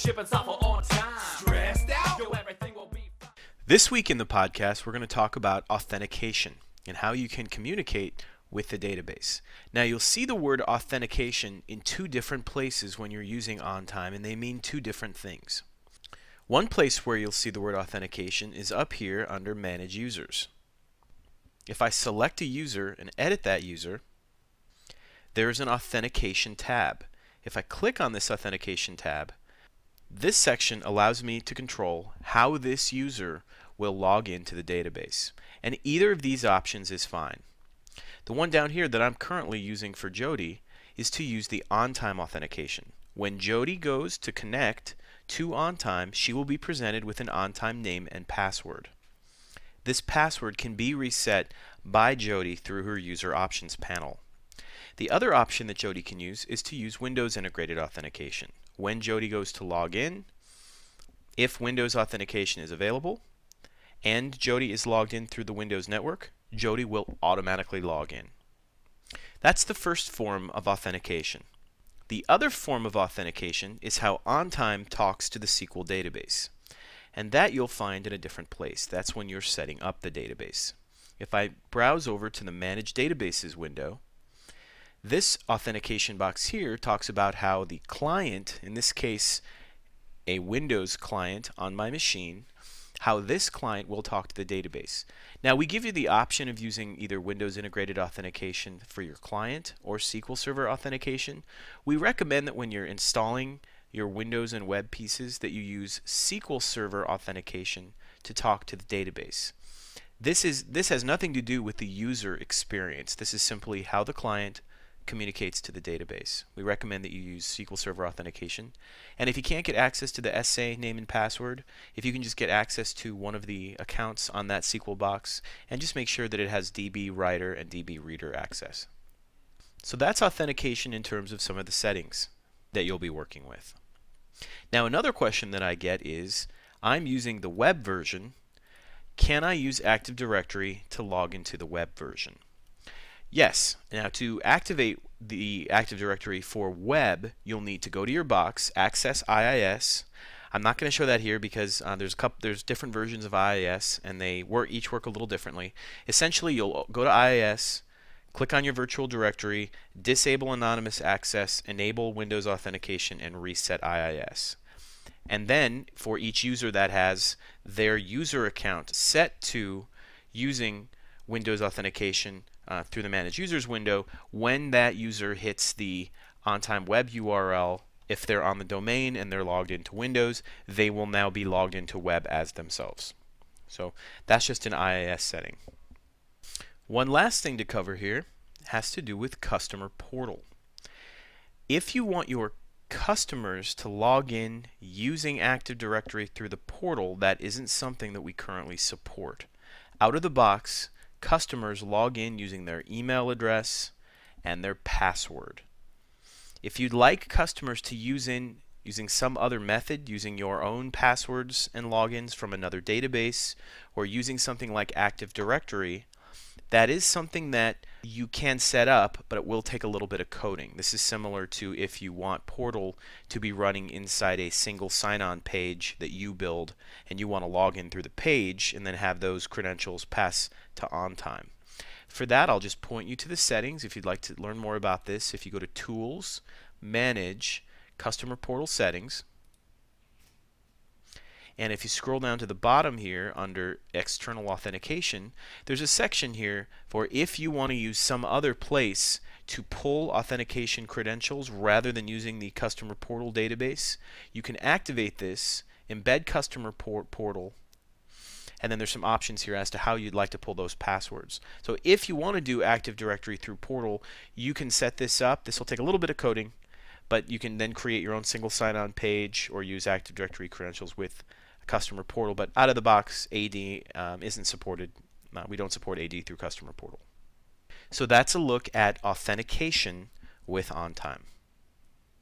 shipping software on time. Stressed out? Yo, everything will be fine. This week in the podcast, we're going to talk about authentication and how you can communicate with the database. Now, you'll see the word authentication in two different places when you're using OnTime, and they mean two different things. One place where you'll see the word authentication is up here under Manage Users. If I select a user and edit that user, there is an authentication tab. If I click on this authentication tab, this section allows me to control how this user will log into the database. And either of these options is fine. The one down here that I'm currently using for Jody is to use the OnTime authentication. When Jody goes to connect to OnTime, she will be presented with an OnTime name and password. This password can be reset by Jody through her user options panel. The other option that Jody can use is to use Windows integrated authentication. When Jody goes to log in, if Windows authentication is available and Jody is logged in through the Windows network, Jody will automatically log in. That's the first form of authentication. The other form of authentication is how OnTime talks to the SQL database. And that you'll find in a different place. That's when you're setting up the database. If I browse over to the Manage Databases window, this authentication box here talks about how the client, in this case a Windows client on my machine, how this client will talk to the database. Now, we give you the option of using either Windows integrated authentication for your client or SQL Server authentication. We recommend that when you're installing your Windows and web pieces that you use SQL Server authentication to talk to the database. This has nothing to do with the user experience. This is simply how the client communicates to the database. We recommend that you use SQL Server authentication. And if you can't get access to the SA name and password, if you can just get access to one of the accounts on that SQL box and just make sure that it has DB Writer and DB Reader access. So that's authentication in terms of some of the settings that you'll be working with. Now, another question that I get is, I'm using the web version. Can I use Active Directory to log into the web version? Yes. Now, to activate the Active Directory for web, you'll need to go to your box, access IIS. I'm not going to show that here because there's different versions of IIS, and they each work a little differently. Essentially, you'll go to IIS, click on your virtual directory, disable anonymous access, enable Windows authentication, and reset IIS. And then for each user that has their user account set to using Windows authentication through the Manage Users window, when that user hits the OnTime web URL, if they're on the domain and they're logged into Windows, they will now be logged into web as themselves. So that's just an IIS setting. One last thing to cover here has to do with Customer Portal. If you want your customers to log in using Active Directory through the portal, that isn't something that we currently support. Out of the box, customers log in using their email address and their password. If you'd like customers to use in using some other method, using your own passwords and logins from another database, or using something like Active Directory, that is something that you can set up, but it will take a little bit of coding. This is similar to if you want Portal to be running inside a single sign-on page that you build, and you want to log in through the page and then have those credentials pass to OnTime. For that, I'll just point you to the settings. If you'd like to learn more about this, if you go to Tools, Manage, Customer Portal Settings, and if you scroll down to the bottom here under External Authentication, there's a section here for if you want to use some other place to pull authentication credentials rather than using the Customer Portal database. You can activate this, embed Customer Portal, and then there's some options here as to how you'd like to pull those passwords. So if you want to do Active Directory through Portal, you can set this up. This will take a little bit of coding, but you can then create your own single sign-on page or use Active Directory credentials with Customer Portal, but out of the box, AD isn't supported. We don't support AD through Customer Portal. So that's a look at authentication with OnTime.